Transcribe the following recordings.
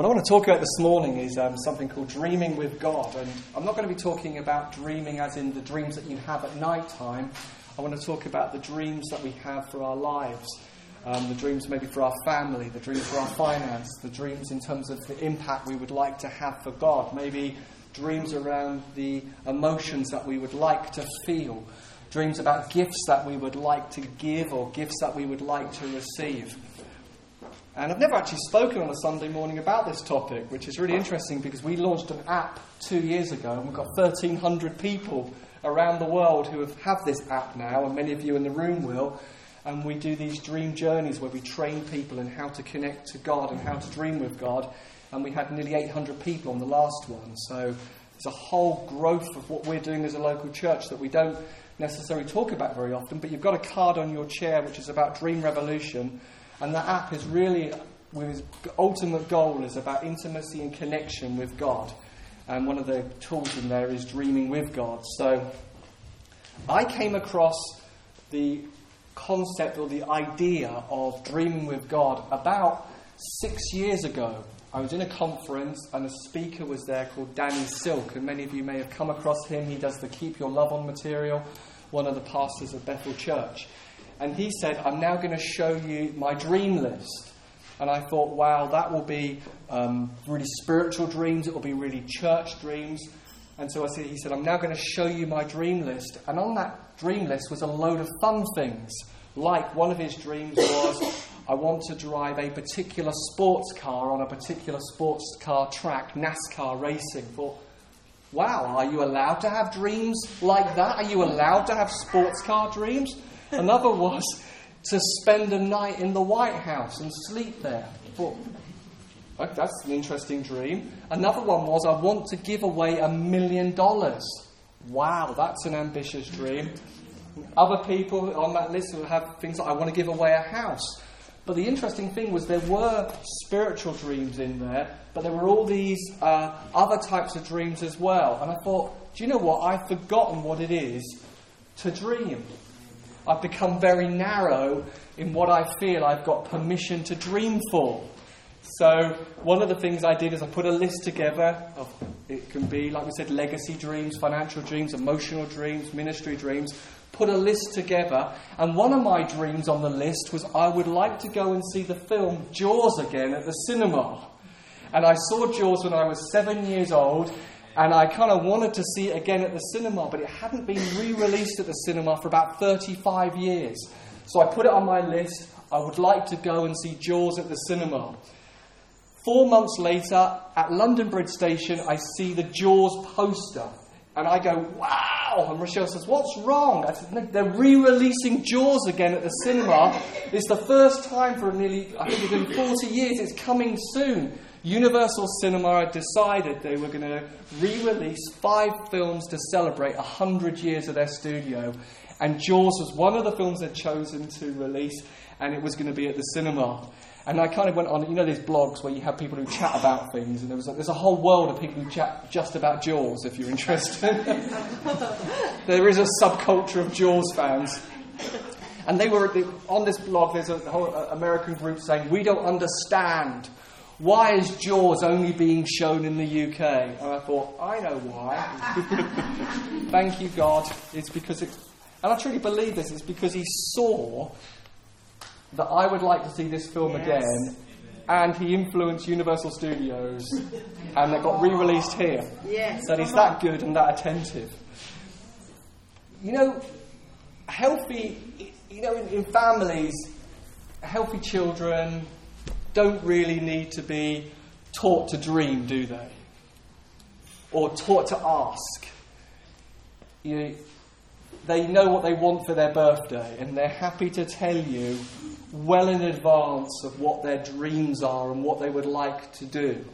What I want to talk about this morning is something called dreaming with God. And I'm not going to be talking about dreaming as in the dreams that you have at night time. I want to talk about the dreams that we have for our lives. The dreams maybe for our family, the dreams for our finance, the dreams in terms of the impact we would like to have for God, maybe dreams around the emotions that we would like to feel, dreams about gifts that we would like to give or gifts that we would like to receive. And I've never actually spoken on a Sunday morning about this topic, which is really interesting because we launched an app 2 years ago and we've got 1,300 people around the world who have this app now, and many of you in the room will. And we do these dream journeys where we train people in how to connect to God and how to dream with God. And we had nearly 800 people on the last one. So there's a whole growth of what we're doing as a local church that we don't necessarily talk about very often. But you've got a card on your chair which is about Dream Revolution. And that app is really, its ultimate goal is about intimacy and connection with God. And one of the tools in there is dreaming with God. So I came across the concept or the idea of dreaming with God about 6 years ago. I was in a conference and a speaker was there called Danny Silk, and many of you may have come across him. He does the Keep Your Love On material, one of the pastors of Bethel Church. And he said, I'm now going to show you my dream list. And I thought, wow, that will be really spiritual dreams, it will be really church dreams. And so he said, I'm now going to show you my dream list. And on that dream list was a load of fun things. Like one of his dreams was, I want to drive a particular sports car on a particular sports car track, NASCAR racing. I thought, wow, are you allowed to have dreams like that? Are you allowed to have sports car dreams? Another was to spend a night in the White House and sleep there. I thought, that's an interesting dream. Another one was, I want to give away $1 million. Wow, that's an ambitious dream. Other people on that list will have things like, I want to give away a house. But the interesting thing was there were spiritual dreams in there, but there were all these other types of dreams as well. And I thought, do you know what? I've forgotten what it is to dream. I've become very narrow in what I feel I've got permission to dream for. So one of the things I did is I put a list together of, it can be, like we said, legacy dreams, financial dreams, emotional dreams, ministry dreams. Put a list together. And one of my dreams on the list was I would like to go and see the film Jaws again at the cinema. And I saw Jaws when I was 7 years old, and I kind of wanted to see it again at the cinema, but it hadn't been re-released at the cinema for about 35 years. So I put it on my list. I would like to go and see Jaws at the cinema. 4 months later, at London Bridge Station, I see the Jaws poster. And I go, wow! And Rochelle says, what's wrong? I said, no, they're re-releasing Jaws again at the cinema. It's the first time for nearly, I think it's been 40 years. It's coming soon. Universal Cinema had decided they were going to re-release 5 films to celebrate 100 years of their studio. And Jaws was one of the films they'd chosen to release, and it was going to be at the cinema. And I kind of went on, you know these blogs where you have people who chat about things, and there's a whole world of people who chat just about Jaws, if you're interested. There is a subculture of Jaws fans. And they were on this blog, there's a whole American group saying, we don't understand. Why is Jaws only being shown in the UK? And I thought, I know why. Thank you, God. It's because it's... And I truly believe this. It's because he saw that I would like to see this film again, and he influenced Universal Studios, and it got re-released here. Yes, that he's that good and that attentive. You know, healthy, you know, in families, healthy children don't really need to be taught to dream, do they? Or taught to ask. You know, they know what they want for their birthday, and they're happy to tell you well in advance of what their dreams are and what they would like to do,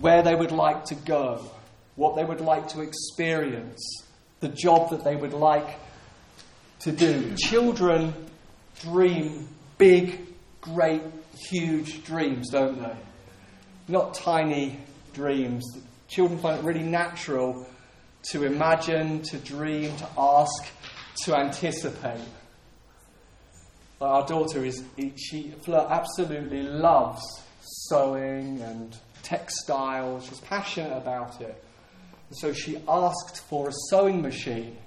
where they would like to go, what they would like to experience, the job that they would like to do. Children dream big, great, huge dreams, don't they? Not tiny dreams. Children find it really natural to imagine, to dream, to ask, to anticipate. Our daughter absolutely loves sewing and textiles. She's passionate about it. And so she asked for a sewing machine.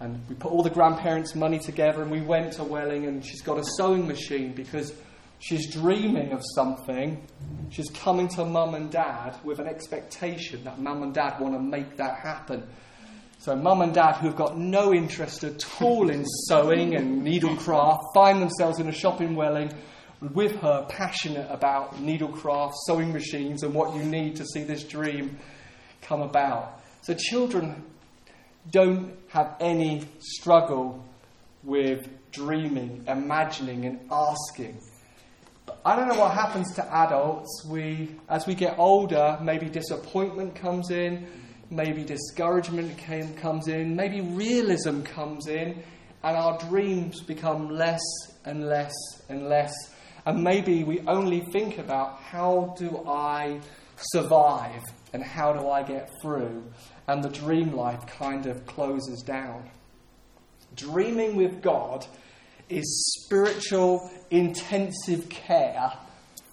And we put all the grandparents' money together and we went to Welling and she's got a sewing machine because she's dreaming of something. She's coming to Mum and Dad with an expectation that Mum and Dad want to make that happen. So Mum and Dad, who've got no interest at all in sewing and needlecraft, find themselves in a shop in Welling with her, passionate about needlecraft, sewing machines and what you need to see this dream come about. So children don't have any struggle with dreaming, imagining and asking. But I don't know what happens to adults. As we get older, maybe disappointment comes in, maybe discouragement comes in, maybe realism comes in, and our dreams become less and less and less. And maybe we only think about how do I survive and how do I get through, and the dream life kind of closes down. Dreaming with God is spiritual, intensive care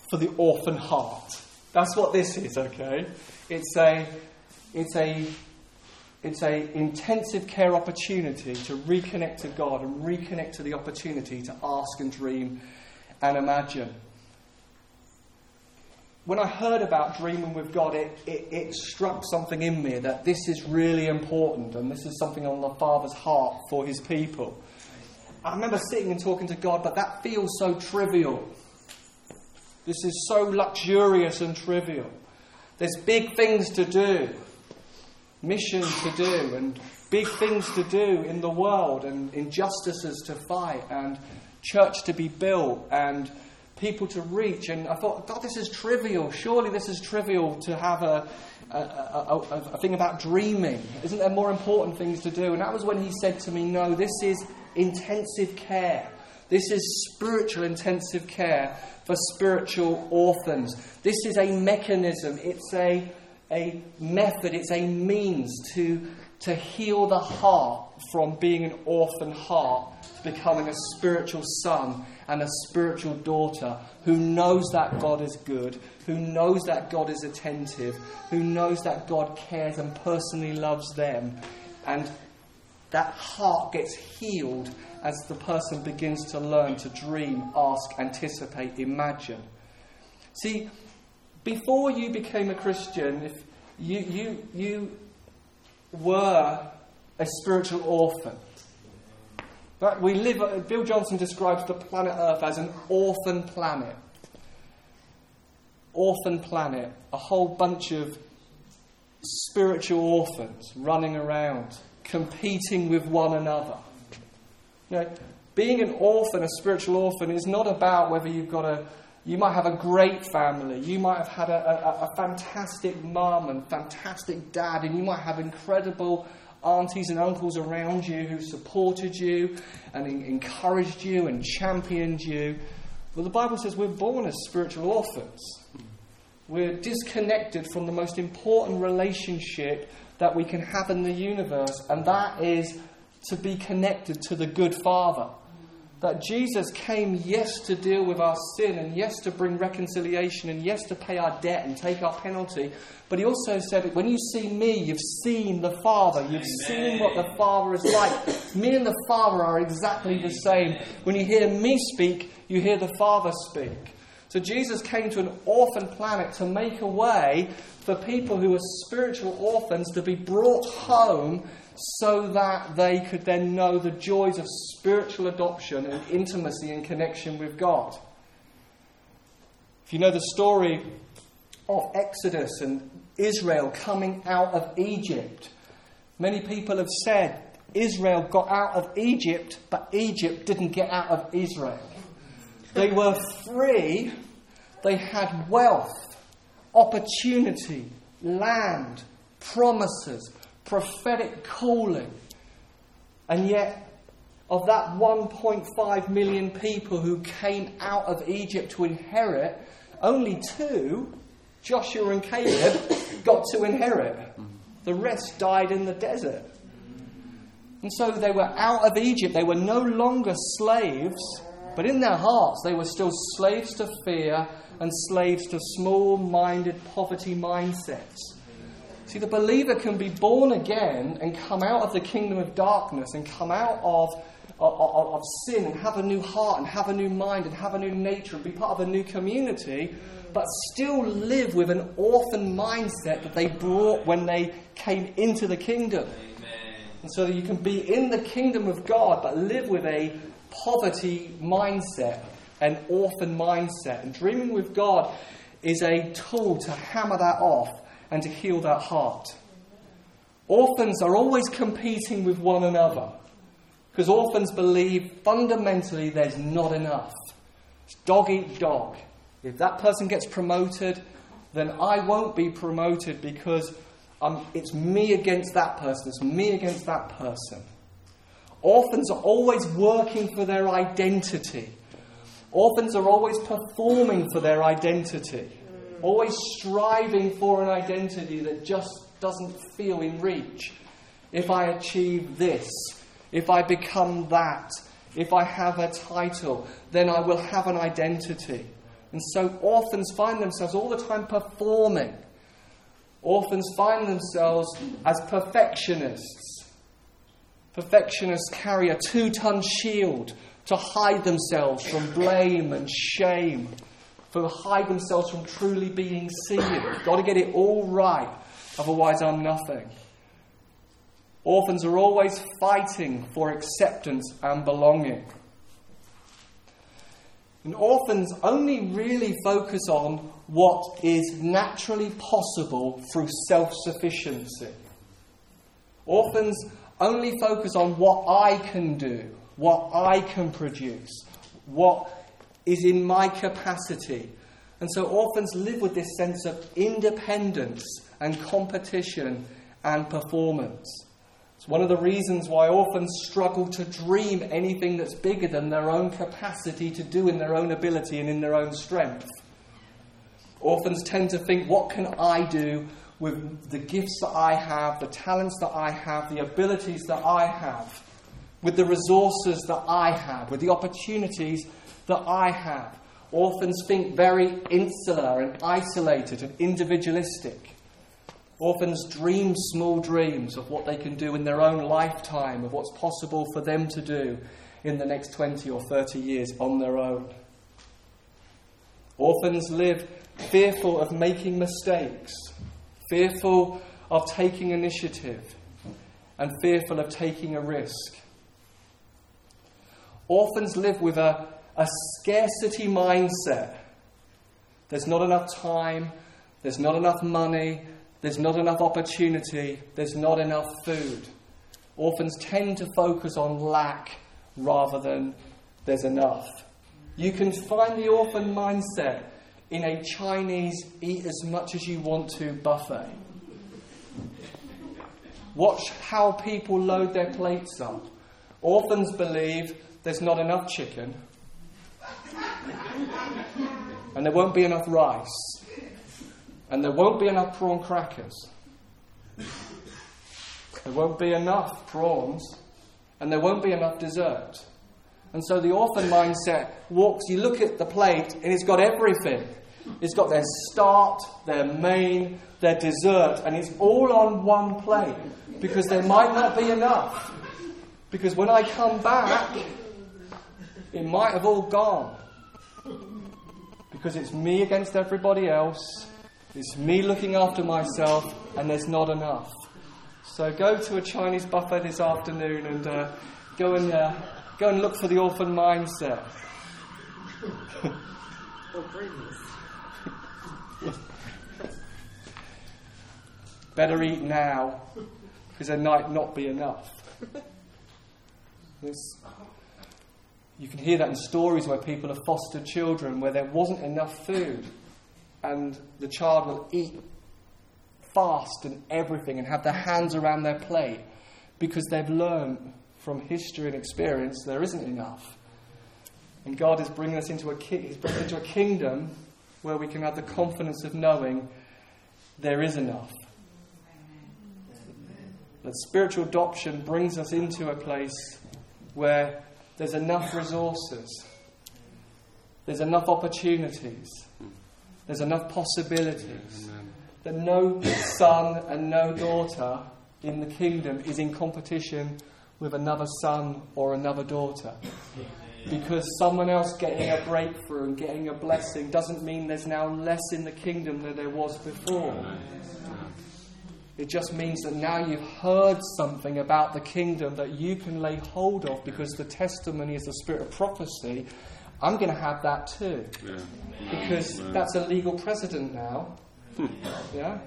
for the orphan heart. That's what this is, okay? It's a intensive care opportunity to reconnect to God and reconnect to the opportunity to ask and dream and imagine. When I heard about dreaming with God, it struck something in me that this is really important and this is something on the Father's heart for his people. I remember sitting and talking to God, but that feels so trivial. This is so luxurious and trivial. There's big things to do, missions to do, and big things to do in the world, and injustices to fight, and church to be built, and people to reach. And I thought, God, this is trivial. Surely this is trivial to have a thing about dreaming. Isn't there more important things to do? And that was when he said to me, no, this is intensive care. This is spiritual intensive care for spiritual orphans. This is a mechanism. It's a method. It's a means to heal the heart from being an orphan heart to becoming a spiritual son and a spiritual daughter who knows that God is good, who knows that God is attentive, who knows that God cares and personally loves them. And that heart gets healed as the person begins to learn to dream, ask, anticipate, imagine. See, before you became a Christian, if you were a spiritual orphan. But Bill Johnson describes the planet Earth as an orphan planet. Orphan planet, a whole bunch of spiritual orphans running around, competing with one another. You know, being an orphan, a spiritual orphan, is not about whether you've got you might have a great family, you might have had a fantastic mum and fantastic dad, and you might have incredible aunties and uncles around you who supported you and encouraged you and championed you. Well, the Bible says we're born as spiritual orphans. We're disconnected from the most important relationship that we can have in the universe, and that is to be connected to the good Father. That Jesus came, yes, to deal with our sin, and yes, to bring reconciliation, and yes, to pay our debt and take our penalty. But he also said, when you see me, you've seen the Father. You've seen what the Father is like. Me and the Father are exactly the same. When you hear me speak, you hear the Father speak. So Jesus came to an orphan planet to make a way for people who are spiritual orphans to be brought home so that they could then know the joys of spiritual adoption and intimacy and connection with God. If you know the story of Exodus and Israel coming out of Egypt, many people have said Israel got out of Egypt, but Egypt didn't get out of Israel. They were free, they had wealth, opportunity, land, promises, prophetic calling. And yet, of that 1.5 million people who came out of Egypt to inherit, only 2, Joshua and Caleb, got to inherit. The rest died in the desert. And so they were out of Egypt, they were no longer slaves. But in their hearts, they were still slaves to fear and slaves to small-minded poverty mindsets. See, the believer can be born again and come out of the kingdom of darkness and come out of sin and have a new heart and have a new mind and have a new nature and be part of a new community, but still live with an orphan mindset that they brought when they came into the kingdom. Amen. And so you can be in the kingdom of God, but live with a poverty mindset, an orphan mindset. And dreaming with God is a tool to hammer that off and to heal that heart. Orphans are always competing with one another because orphans believe fundamentally there's not enough. It's dog eat dog. If that person gets promoted, then I won't be promoted because it's me against that person. It's me against that person. Orphans are always working for their identity. Orphans are always performing for their identity. Always striving for an identity that just doesn't feel in reach. If I achieve this, if I become that, if I have a title, then I will have an identity. And so orphans find themselves all the time performing. Orphans find themselves as perfectionists. Perfectionists carry a 2-ton shield to hide themselves from blame and shame, to hide themselves from truly being seen. Got to get it all right, otherwise I'm nothing. Orphans are always fighting for acceptance and belonging. And orphans only really focus on what is naturally possible through self-sufficiency. Orphans only focus on what I can do, what I can produce, what is in my capacity. And so orphans live with this sense of independence and competition and performance. It's one of the reasons why orphans struggle to dream anything that's bigger than their own capacity to do in their own ability and in their own strength. Orphans tend to think, what can I do with the gifts that I have, the talents that I have, the abilities that I have, with the resources that I have, with the opportunities that I have. Orphans think very insular and isolated and individualistic. Orphans dream small dreams of what they can do in their own lifetime, of what's possible for them to do in the next 20 or 30 years on their own. Orphans live fearful of making mistakes, fearful of taking initiative, and fearful of taking a risk. Orphans live with a scarcity mindset. There's not enough time, there's not enough money, there's not enough opportunity, there's not enough food. Orphans tend to focus on lack rather than there's enough. You can find the orphan mindset in a Chinese eat as much as you want to buffet. Watch how people load their plates up. Orphans believe there's not enough chicken, and there won't be enough rice, and there won't be enough prawn crackers, there won't be enough prawns, and there won't be enough dessert. And so the orphan mindset walks, you look at the plate and it's got everything. It's got their start, their main, their dessert, and it's all on one plate because there might not be enough, because when I come back it might have all gone. Because it's me against everybody else, it's me looking after myself, and there's not enough. So go to a Chinese buffet this afternoon and go and look for the orphan mindset. Better eat now, because there might not be enough. You can hear that in stories where people have fostered children where there wasn't enough food, and the child will eat fast and everything and have their hands around their plate because they've learned from history and experience there isn't enough. And God is bringing us into a kingdom where we can have the confidence of knowing there is enough. That spiritual adoption brings us into a place where there's enough resources, There's enough opportunities. There's enough possibilities. Amen. That no son and no daughter in the kingdom is in competition with another son or another daughter. Because someone else getting a breakthrough and getting a blessing doesn't mean there's now less in the kingdom than there was before. It just means that now you've heard something about the kingdom that you can lay hold of, because the testimony is the spirit of prophecy. I'm going to have that too. Because that's a legal precedent now. Yeah?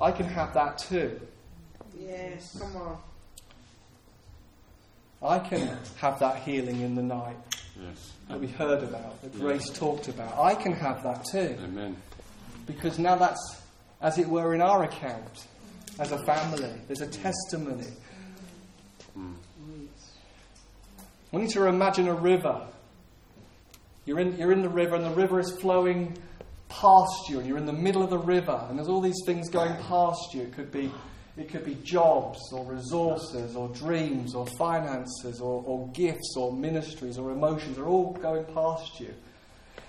I can have that too. Yes, come on. I can have that healing in the night that we heard about, that Grace talked about. I can have that too. Amen. Because now that's, as it were, in our account as a family. There's a testimony. We need to imagine a river. You're in the river, and the river is flowing past you, and you're in the middle of the river, and there's all these things going past you. It could be jobs or resources or dreams or finances or gifts or ministries or emotions are all going past you.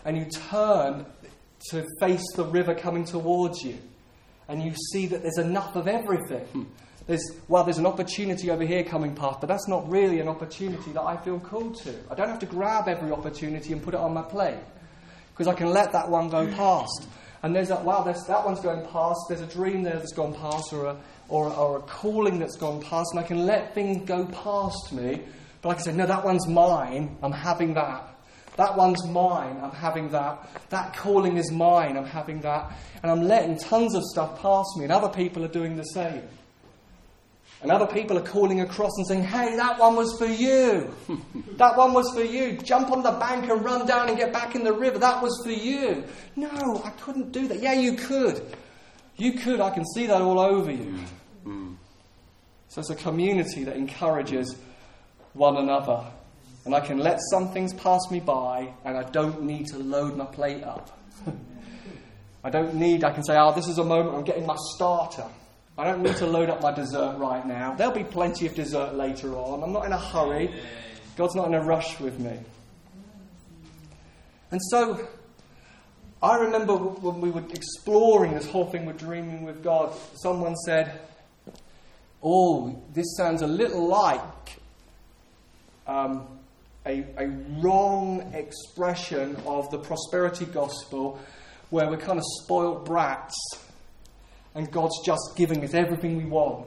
And you turn to face the river coming towards you, and you see that there's enough of everything. There's an opportunity over here coming past, but that's not really an opportunity that I feel called to. I don't have to grab every opportunity and put it on my plate, because I can let that one go past. And there's that, that one's going past, there's a dream there that's gone past, or a calling that's gone past, and I can let things go past me, but I can say, no, that one's mine, I'm having that. That one's mine, I'm having that. That calling is mine, I'm having that. And I'm letting tons of stuff past me, and other people are doing the same. And other people are calling across and saying, hey, that one was for you. That one was for you. Jump on the bank and run down and get back in the river. That was for you. No, I couldn't do that. Yeah, you could. You could. I can see that all over you. So it's a community that encourages one another. And I can let some things pass me by, and I don't need to load my plate up. I can say, this is a moment I'm getting my starter. I don't need to load up my dessert right now. There'll be plenty of dessert later on. I'm not in a hurry. God's not in a rush with me. And so, I remember when we were exploring this whole thing with dreaming with God, someone said, this sounds a little like a wrong expression of the prosperity gospel, where we're kind of spoiled brats, and God's just giving us everything we want.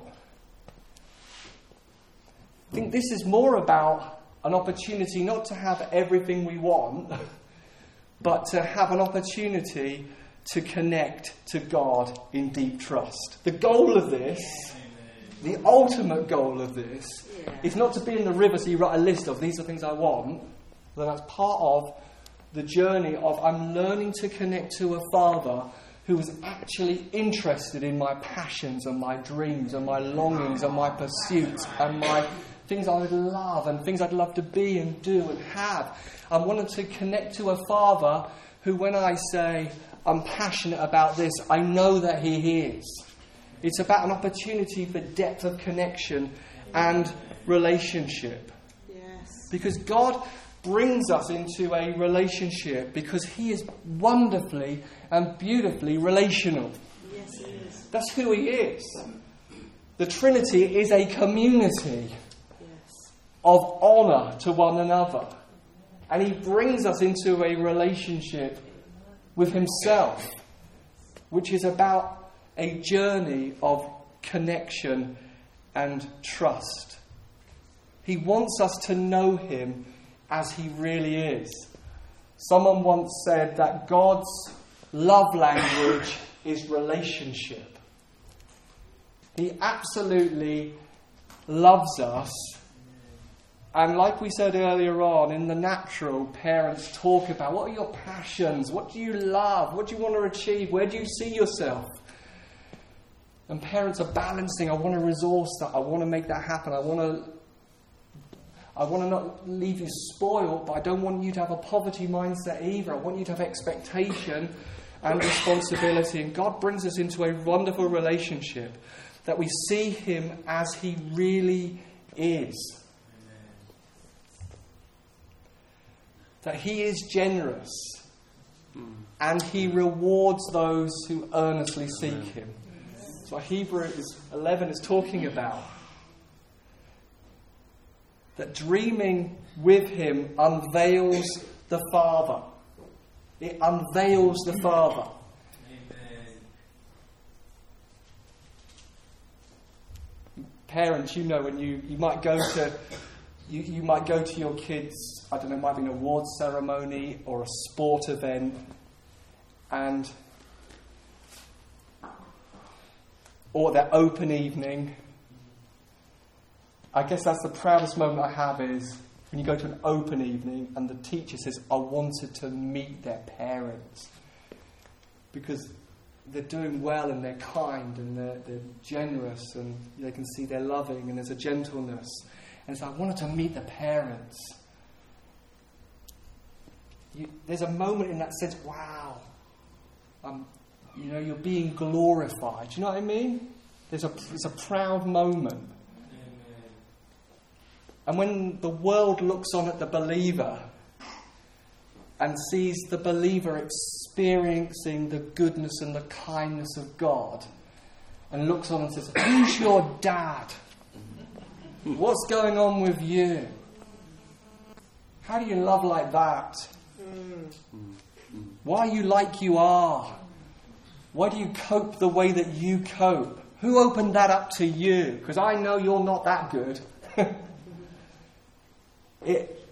I think this is more about an opportunity not to have everything we want, but to have an opportunity to connect to God in deep trust. The goal of this, the ultimate goal of this, is not to be in the river so you write a list of, these are things I want. Well, that's part of the journey of I'm learning to connect to a Father who was actually interested in my passions and my dreams and my longings and my pursuits and my things I would love and things I'd love to be and do and have. I wanted to connect to a Father who, when I say I'm passionate about this, I know that He hears. It's about an opportunity for depth of connection and relationship. Yes. Because God brings us into a relationship because He is wonderfully and beautifully relational. Yes, He is. That's who He is. The Trinity is a community of honour to one another. And He brings us into a relationship with Himself, which is about a journey of connection and trust. He wants us to know Him as He really is. Someone once said that God's love language is relationship. He absolutely loves us. And like we said earlier on, in the natural, parents talk about, what are your passions? What do you love? What do you want to achieve? Where do you see yourself? And parents are balancing, I want to resource that. I want to make that happen. I want to not leave you spoiled, but I don't want you to have a poverty mindset either. I want you to have expectation and responsibility. And God brings us into a wonderful relationship that we see Him as He really is. Amen. That He is generous. And he rewards those who earnestly seek him. That's what Hebrews 11 is talking about. That dreaming with him unveils the Father. It unveils the Father. Amen. Parents, you know, when you might go to you might go to your kids, I don't know, it might be an awards ceremony or a sport event, and or their open evening. I guess that's the proudest moment I have is when you go to an open evening and the teacher says, I wanted to meet their parents because they're doing well and they're kind and they're generous and they can see they're loving and there's a gentleness. And so I wanted to meet the parents. There's a moment in that sense, wow, you know, you're being glorified. Do you know what I mean? It's a proud moment. And when the world looks on at the believer and sees the believer experiencing the goodness and the kindness of God and looks on and says, who's your dad? What's going on with you? How do you love like that? Why are you like you are? Why do you cope the way that you cope? Who opened that up to you? Because I know you're not that good. It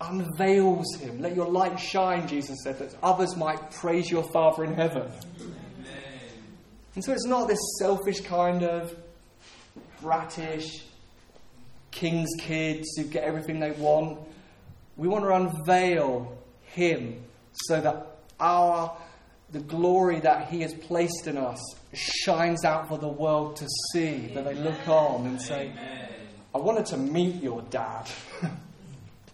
unveils him. Let your light shine, Jesus said, that others might praise your Father in heaven. Amen. And so it's not this selfish kind of bratish king's kids who get everything they want. We want to unveil him so that the glory that he has placed in us shines out for the world to see, that they look on and say, Amen. I wanted to meet your dad.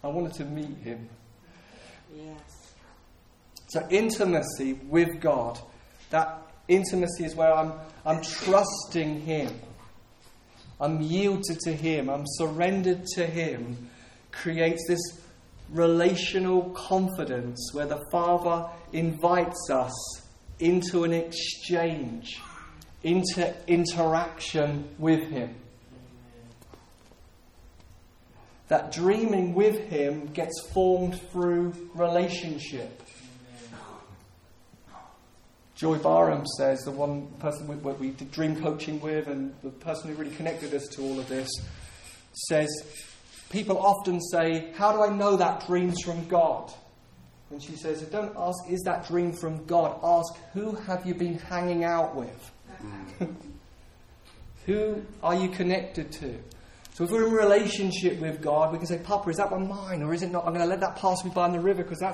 I wanted to meet him. Yes. So intimacy with God, that intimacy is where I'm trusting him. I'm yielded to him. I'm surrendered to him. Creates this relational confidence where the Father invites us into an exchange, into interaction with him. That dreaming with him gets formed through relationship. Joy Barham says, the one person we did dream coaching with and the person who really connected us to all of this, says, people often say, how do I know that dream's from God? And she says, don't ask, is that dream from God? Ask, who have you been hanging out with? Who are you connected to? So if we're in relationship with God, we can say, Papa, is that one mine? Or is it not? I'm going to let that pass me by in the river because I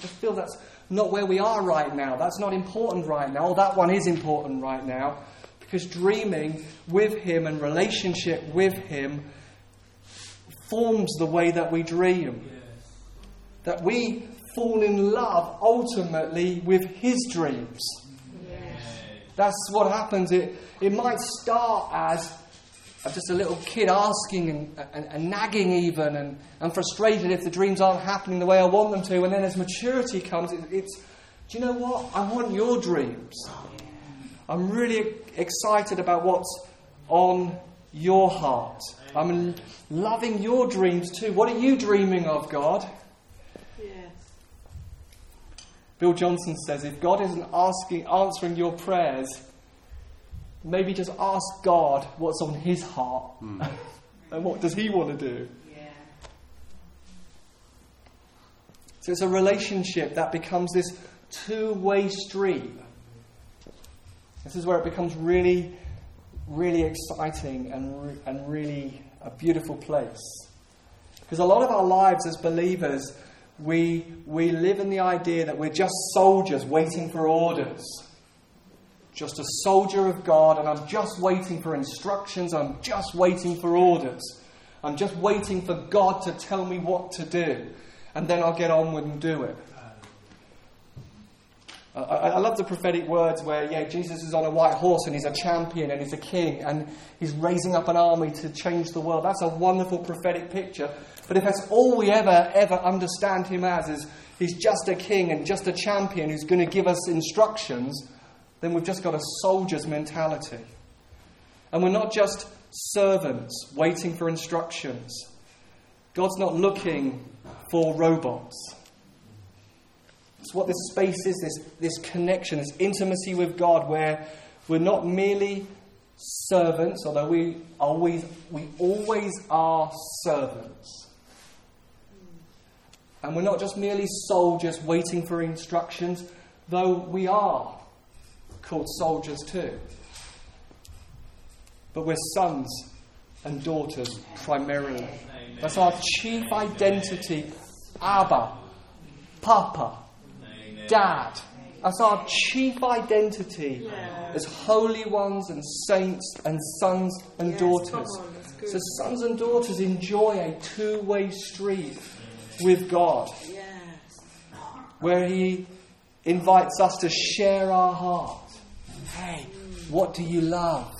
just feel that's not where we are right now. That's not important right now. Or that one is important right now. Because dreaming with him and relationship with him forms the way that we dream. Yes. That we fall in love ultimately with his dreams. Yes. That's what happens. It might start as just a little kid asking and nagging even and frustrated if the dreams aren't happening the way I want them to. And then as maturity comes, it's, do you know what? I want your dreams. I'm really excited about what's on your heart. I'm loving your dreams too. What are you dreaming of, God? Yes. Bill Johnson says, if God isn't answering your prayers, maybe just ask God what's on his heart and what does he want to do. Yeah. So it's a relationship that becomes this two-way street. This is where it becomes really, really exciting and really a beautiful place. Because a lot of our lives as believers, we live in the idea that we're just soldiers waiting for orders. Just a soldier of God, and I'm just waiting for instructions, I'm just waiting for orders. I'm just waiting for God to tell me what to do, and then I'll get on with and do it. I love the prophetic words where, Jesus is on a white horse, and he's a champion, and he's a king, and he's raising up an army to change the world. That's a wonderful prophetic picture. But if that's all we ever understand him as is he's just a king and just a champion who's going to give us instructions, then we've just got a soldier's mentality. And we're not just servants waiting for instructions. God's not looking for robots. It's what this space is, this connection, this intimacy with God, where we're not merely servants, although we always are servants. And we're not just merely soldiers waiting for instructions, though we are called soldiers too. But we're sons and daughters primarily. Amen. That's our chief identity. Abba, Papa, Amen. Dad. That's our chief identity, yeah, as holy ones and saints and sons and daughters. So sons and daughters enjoy a two-way street with God, where he invites us to share our heart. Hey, what do you love?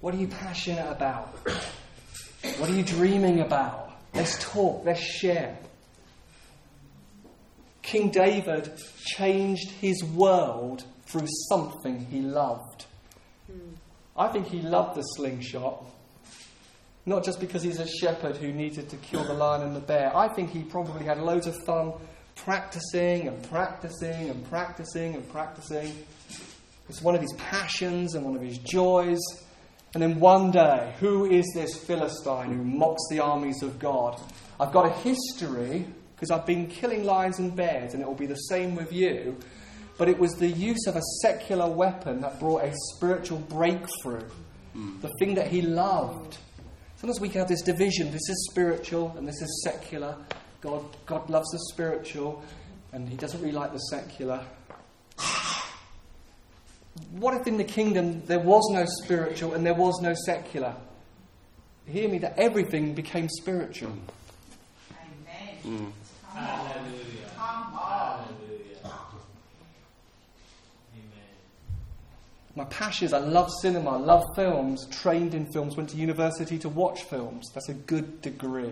What are you passionate about? What are you dreaming about? Let's talk, let's share. King David changed his world through something he loved. I think he loved the slingshot, not just because he's a shepherd who needed to kill the lion and the bear. I think he probably had loads of fun practicing. It's one of his passions and one of his joys. And then one day, who is this Philistine who mocks the armies of God? I've got a history, because I've been killing lions and bears, and it will be the same with you. But it was the use of a secular weapon that brought a spiritual breakthrough. The thing that he loved. Sometimes we can have this division. This is spiritual and this is secular. God loves the spiritual and he doesn't really like the secular. What if in the kingdom there was no spiritual and there was no secular? Hear me, that everything became spiritual. Amen. Hallelujah. Hallelujah. Amen. My passions, I love cinema, I love films, trained in films, went to university to watch films. That's a good degree.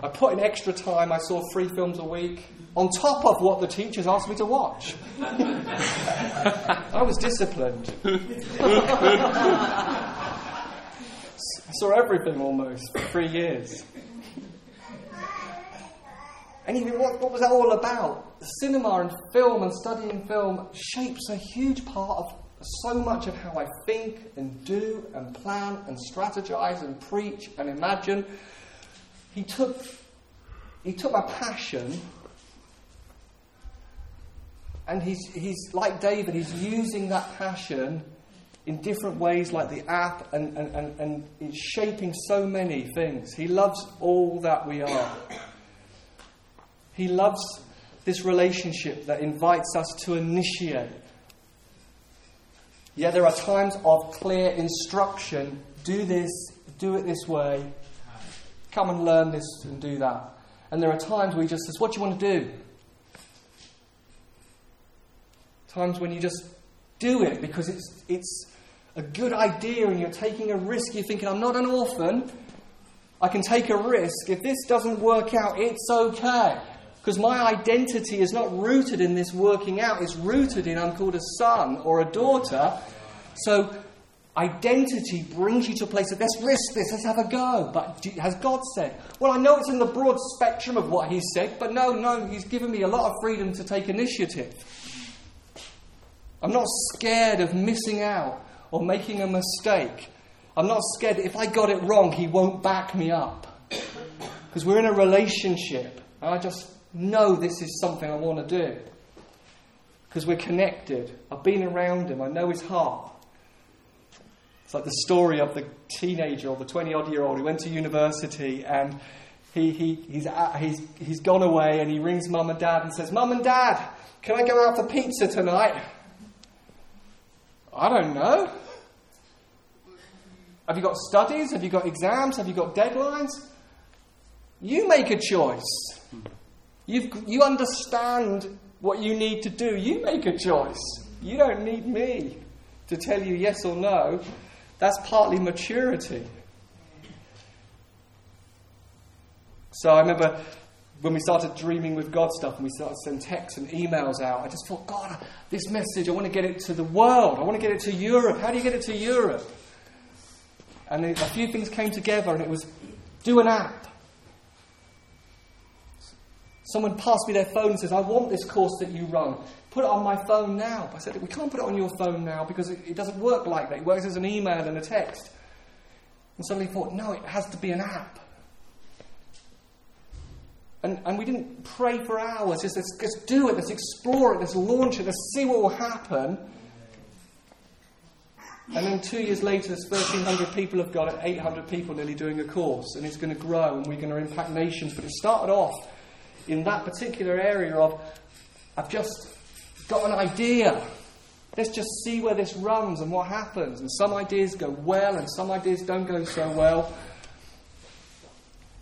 I put in extra time, I saw 3 films a week, on top of what the teachers asked me to watch. I was disciplined. I saw everything almost for 3 years. And even what was that all about? Cinema and film and studying film shapes a huge part of so much of how I think and do and plan and strategize and preach and imagine. He took my passion, and he's like David, he's using that passion in different ways, like the app, and it's shaping so many things. He loves all that we are. He loves this relationship that invites us to initiate. Yeah, there are times of clear instruction. Do this, do it this way. Come and learn this and do that. And there are times where he just says, what do you want to do? Times when you just do it because it's a good idea and you're taking a risk. You're thinking, I'm not an orphan. I can take a risk. If this doesn't work out, it's okay. Because my identity is not rooted in this working out. It's rooted in I'm called a son or a daughter. So identity brings you to a place of let's risk this, let's have a go. But has God said? Well, I know it's in the broad spectrum of what he said, but no, he's given me a lot of freedom to take initiative. I'm not scared of missing out or making a mistake. I'm not scared that if I got it wrong, he won't back me up. Because we're in a relationship and I just know this is something I want to do. Because we're connected. I've been around him. I know his heart. It's like the story of the teenager or the 20-odd-year-old who went to university and he's gone away and he rings Mum and Dad and says, Mum and Dad, can I go out for pizza tonight? I don't know. Have you got studies? Have you got exams? Have you got deadlines? You make a choice. You understand what you need to do. You make a choice. You don't need me to tell you yes or no. That's partly maturity. So I remember when we started dreaming with God stuff and we started sending texts and emails out, I just thought, God, this message, I want to get it to the world. I want to get it to Europe. How do you get it to Europe? And a few things came together, and it was, do an app. Someone passed me their phone and says, I want this course that you run. Put it on my phone now. I said, we can't put it on your phone now because it doesn't work like that. It works as an email and a text. And suddenly thought, no, it has to be an app. And we didn't pray for hours. Just let's do it. Let's explore it. Let's launch it. Let's see what will happen. And then 2 years later, there's 1,300 people have got it, 800 people nearly doing a course. And it's going to grow, and we're going to impact nations. But it started off in that particular area of, I've just got an idea. Let's just see where this runs and what happens. And some ideas go well, and some ideas don't go so well.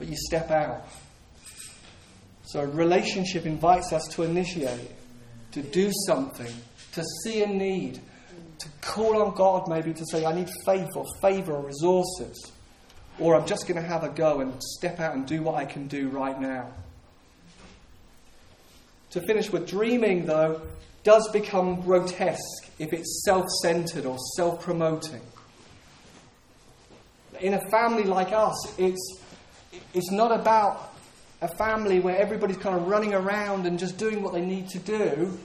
But you step out. So a relationship invites us to initiate, to do something, to see a need, to call on God maybe to say, I need faith or favour or resources, or I'm just going to have a go and step out and do what I can do right now. To finish with, dreaming, though, does become grotesque if it's self-centred or self-promoting. In a family like us, it's not about a family where everybody's kind of running around and just doing what they need to do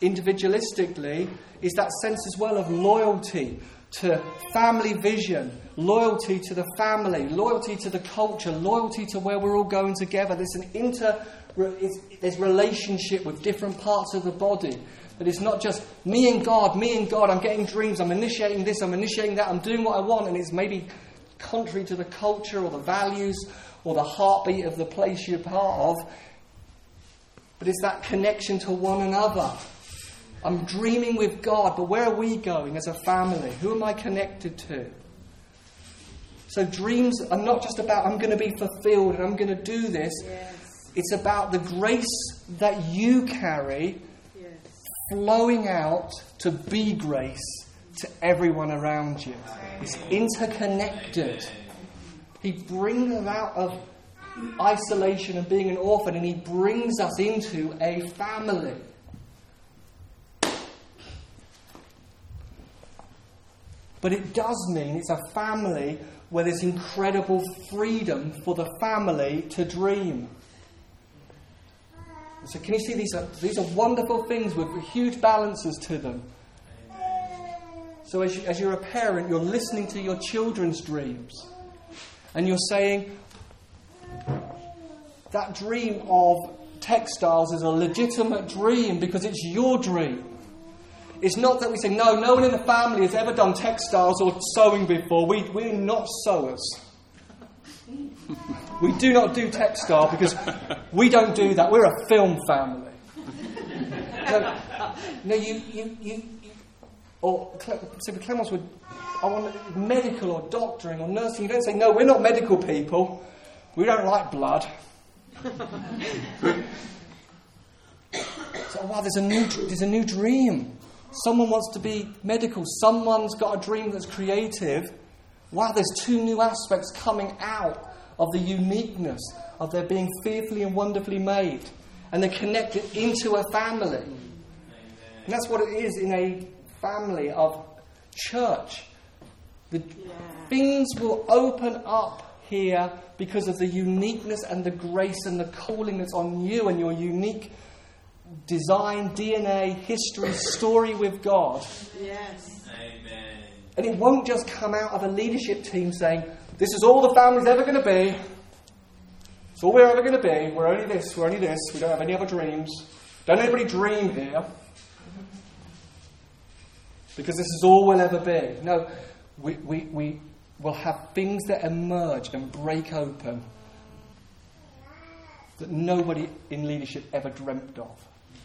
individualistically, is that sense as well of loyalty to family vision, loyalty to the family, loyalty to the culture, loyalty to where we're all going together. There's an there's relationship with different parts of the body. That it's not just me and God, I'm getting dreams, I'm initiating this, I'm initiating that, I'm doing what I want, and it's maybe contrary to the culture or the values or the heartbeat of the place you're part of, but it's that connection to one another. I'm dreaming with God, but where are we going as a family? Who am I connected to? So dreams are not just about, I'm going to be fulfilled and I'm going to do this. Yes. It's about the grace that you carry, yes, flowing out to be grace to everyone around you. Amen. It's interconnected. He brings us out of isolation and being an orphan, and he brings us into a family. But it does mean it's a family where there's incredible freedom for the family to dream. So can you see these are wonderful things with huge balances to them. So as you're a parent, you're listening to your children's dreams. And you're saying, that dream of textiles is a legitimate dream because it's your dream. It's not that we say, no one in the family has ever done textiles or sewing before. We're not sewers. We do not do textile because we don't do that. We're a film family. No, you or Clements would, I want medical or doctoring or nursing. You don't say, no, we're not medical people. We don't like blood. So, wow, there's a new dream. Someone wants to be medical. Someone's got a dream that's creative. Wow, there's two new aspects coming out of the uniqueness of their being fearfully and wonderfully made. And they're connected into a family. And that's what it is in a family of church. Things will open up here because of the uniqueness and the grace and the calling that's on you and your unique design, DNA, history, story with God. Yes. Amen. And it won't just come out of a leadership team saying, this is all the family's ever going to be. It's all we're ever going to be. We're only this, we're only this. We don't have any other dreams. Don't anybody dream here. Because this is all we'll ever be. No, we will have things that emerge and break open that nobody in leadership ever dreamt of.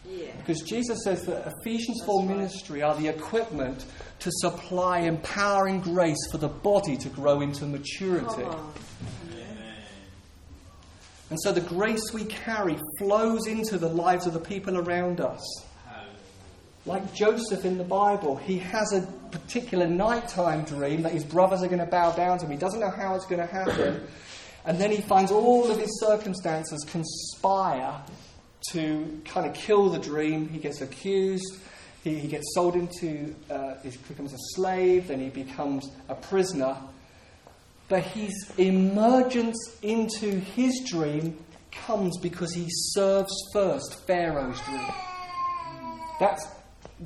Yeah. Because Jesus says that Ephesians 4 ministry are the equipment to supply empowering grace for the body to grow into maturity. Yeah. And so the grace we carry flows into the lives of the people around us. Like Joseph in the Bible, he has a particular nighttime dream that his brothers are going to bow down to him. He doesn't know how it's going to happen. And then he finds all of his circumstances conspire to kind of kill the dream. He gets accused. He gets sold into, he becomes a slave, then he becomes a prisoner. But his emergence into his dream comes because he serves first Pharaoh's dream. That's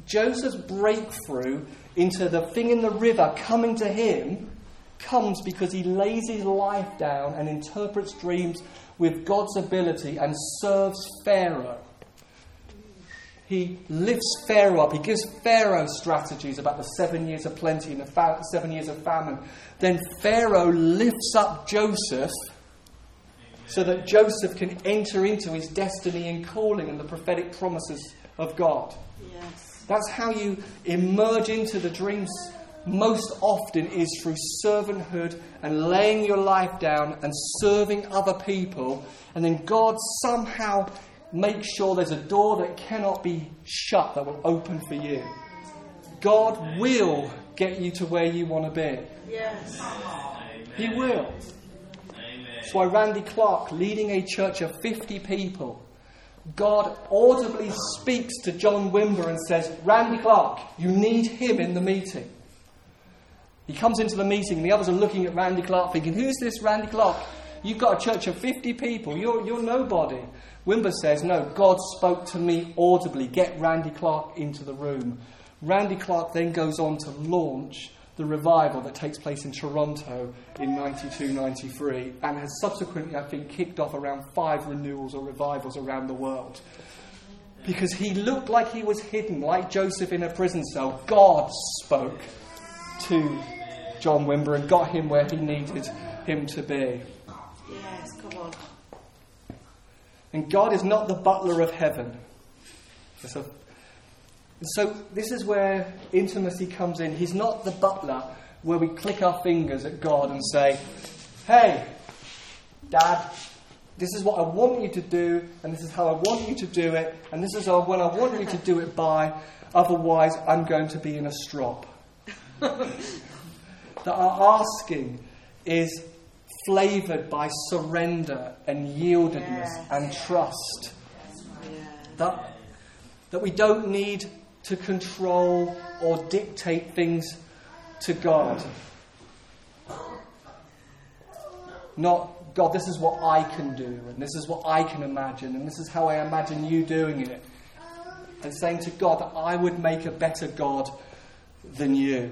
Joseph's breakthrough into the thing in the river coming to him comes because he lays his life down and interprets dreams with God's ability and serves Pharaoh. He lifts Pharaoh up. He gives Pharaoh strategies about the 7 years of plenty and the 7 years of famine. Then Pharaoh lifts up Joseph so that Joseph can enter into his destiny and calling and the prophetic promises of God. Yes. That's how you emerge into the dreams most often, is through servanthood and laying your life down and serving other people. And then God somehow make sure there's a door that cannot be shut that will open for you. God will get you to where you want to be. Yes. Amen. He will. Amen. That's why Randy Clark, leading a church of 50 people, God audibly speaks to John Wimber and says, Randy Clark, you need him in the meeting. He comes into the meeting and the others are looking at Randy Clark thinking, who's this Randy Clark? You've got a church of 50 people. You're nobody. Wimber says, no, God spoke to me audibly. Get Randy Clark into the room. Randy Clark then goes on to launch the revival that takes place in Toronto in 92-93 and has subsequently, I think, kicked off around 5 renewals or revivals around the world. Because he looked like he was hidden, like Joseph in a prison cell. God spoke to John Wimber and got him where he needed him to be. Yes, come on. And God is not the butler of heaven. So this is where intimacy comes in. He's not the butler where we click our fingers at God and say, hey, Dad, this is what I want you to do, and this is how I want you to do it, and this is when I want you to do it by, otherwise I'm going to be in a strop. That our asking is flavoured by surrender and yieldedness, yes, and trust. Yes. That we don't need to control or dictate things to God. Not, God, this is what I can do, and this is what I can imagine, and this is how I imagine you doing it. And saying to God that I would make a better God than you.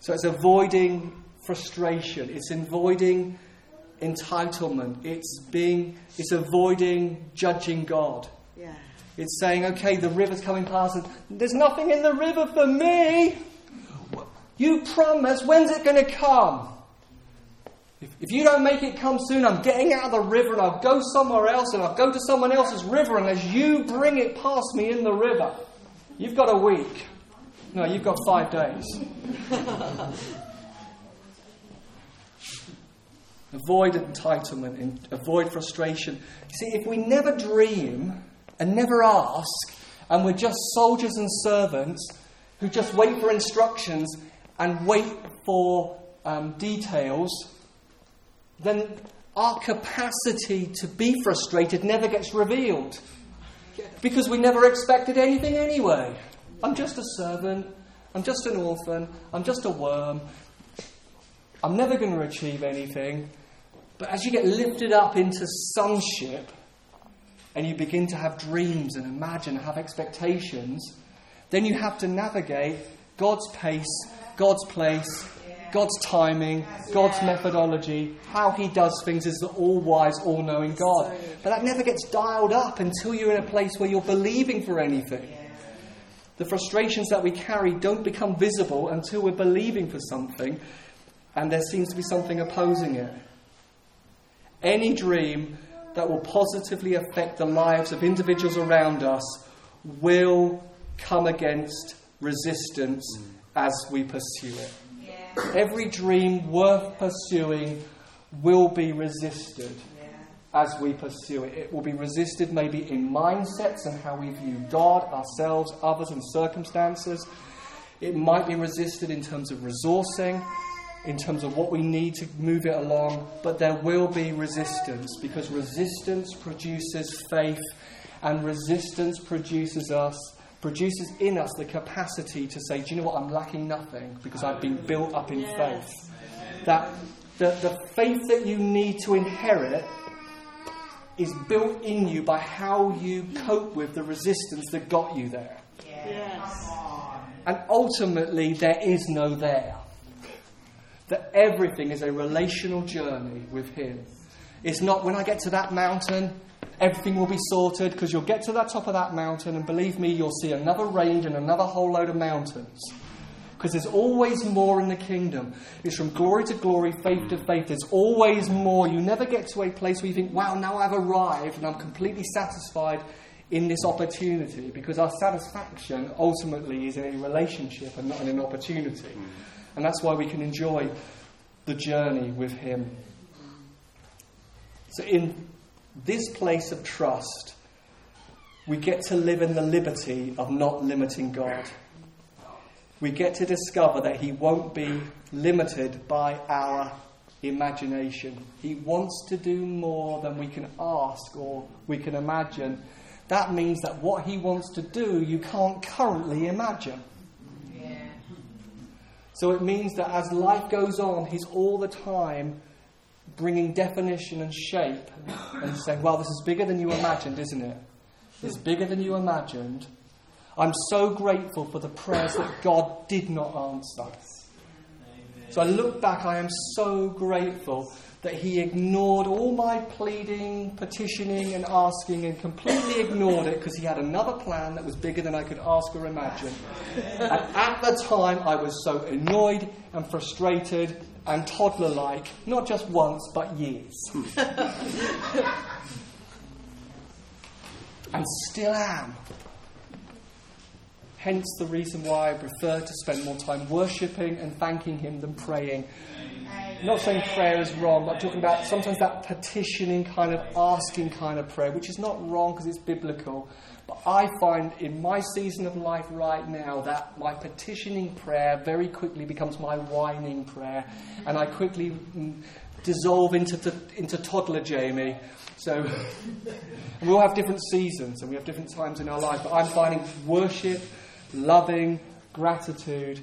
So it's avoiding frustration, it's avoiding entitlement, it's avoiding judging God. Yeah. It's saying, okay, the river's coming past and there's nothing in the river for me. You promise, when's it going to come? If you don't make it come soon, I'm getting out of the river and I'll go somewhere else and I'll go to someone else's river unless you bring it past me in the river. You've got a week. No, you've got 5 days. Avoid entitlement and avoid frustration. You see, if we never dream and never ask, and we're just soldiers and servants who just wait for instructions and wait for details, then our capacity to be frustrated never gets revealed. Because we never expected anything anyway. I'm just a servant, I'm just an orphan, I'm just a worm. I'm never going to achieve anything. But as you get lifted up into sonship and you begin to have dreams and imagine, have expectations, then you have to navigate God's pace, God's place, God's timing, God's methodology. How he does things is the all-wise, all-knowing God. But that never gets dialed up until you're in a place where you're believing for anything. The frustrations that we carry don't become visible until we're believing for something and there seems to be something opposing it. Any dream that will positively affect the lives of individuals around us will come against resistance as we pursue it. Yeah. Every dream worth pursuing will be resisted as we pursue it. It will be resisted maybe in mindsets and how we view God, ourselves, others and circumstances. It might be resisted in terms of resourcing. in terms of what we need to move it along, but there will be resistance, because resistance produces faith, and resistance produces in us the capacity to say, do you know what, I'm lacking nothing, because I've been built up in faith. That the faith that you need to inherit is built in you by how you cope with the resistance that got you there. Yes. And ultimately, there is no there. That everything is a relational journey with Him. It's not, when I get to that mountain, everything will be sorted, because you'll get to the top of that mountain, and believe me, you'll see another range and another whole load of mountains. Because there's always more in the kingdom. It's from glory to glory, faith to faith. There's always more. You never get to a place where you think, wow, now I've arrived and I'm completely satisfied in this opportunity. Because our satisfaction ultimately is in a relationship and not in an opportunity. And that's why we can enjoy the journey with Him. So in this place of trust, we get to live in the liberty of not limiting God. We get to discover that He won't be limited by our imagination. He wants to do more than we can ask or we can imagine. That means that what He wants to do, you can't currently imagine. Yeah. So it means that as life goes on, He's all the time bringing definition and shape and saying, well, this is bigger than you imagined, isn't it? It's bigger than you imagined. I'm so grateful for the prayers that God did not answer. Amen. So I look back, I am so grateful that He ignored all my pleading, petitioning and asking, and completely ignored it, because He had another plan that was bigger than I could ask or imagine. And at the time, I was so annoyed and frustrated and toddler-like, not just once, but years. And still am. Hence the reason why I prefer to spend more time worshipping and thanking Him than praying. I'm not saying prayer is wrong, I'm talking about sometimes that petitioning kind of asking kind of prayer, which is not wrong because it's biblical. But I find in my season of life right now that my petitioning prayer very quickly becomes my whining prayer. And I quickly dissolve into toddler Jamie. So, we all have different seasons and we have different times in our life. But I'm finding worship, loving, gratitude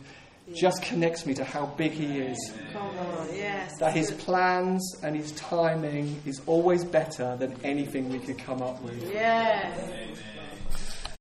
just connects me to how big He is. Oh, yes. That His plans and His timing is always better than anything we could come up with. Yes. Amen.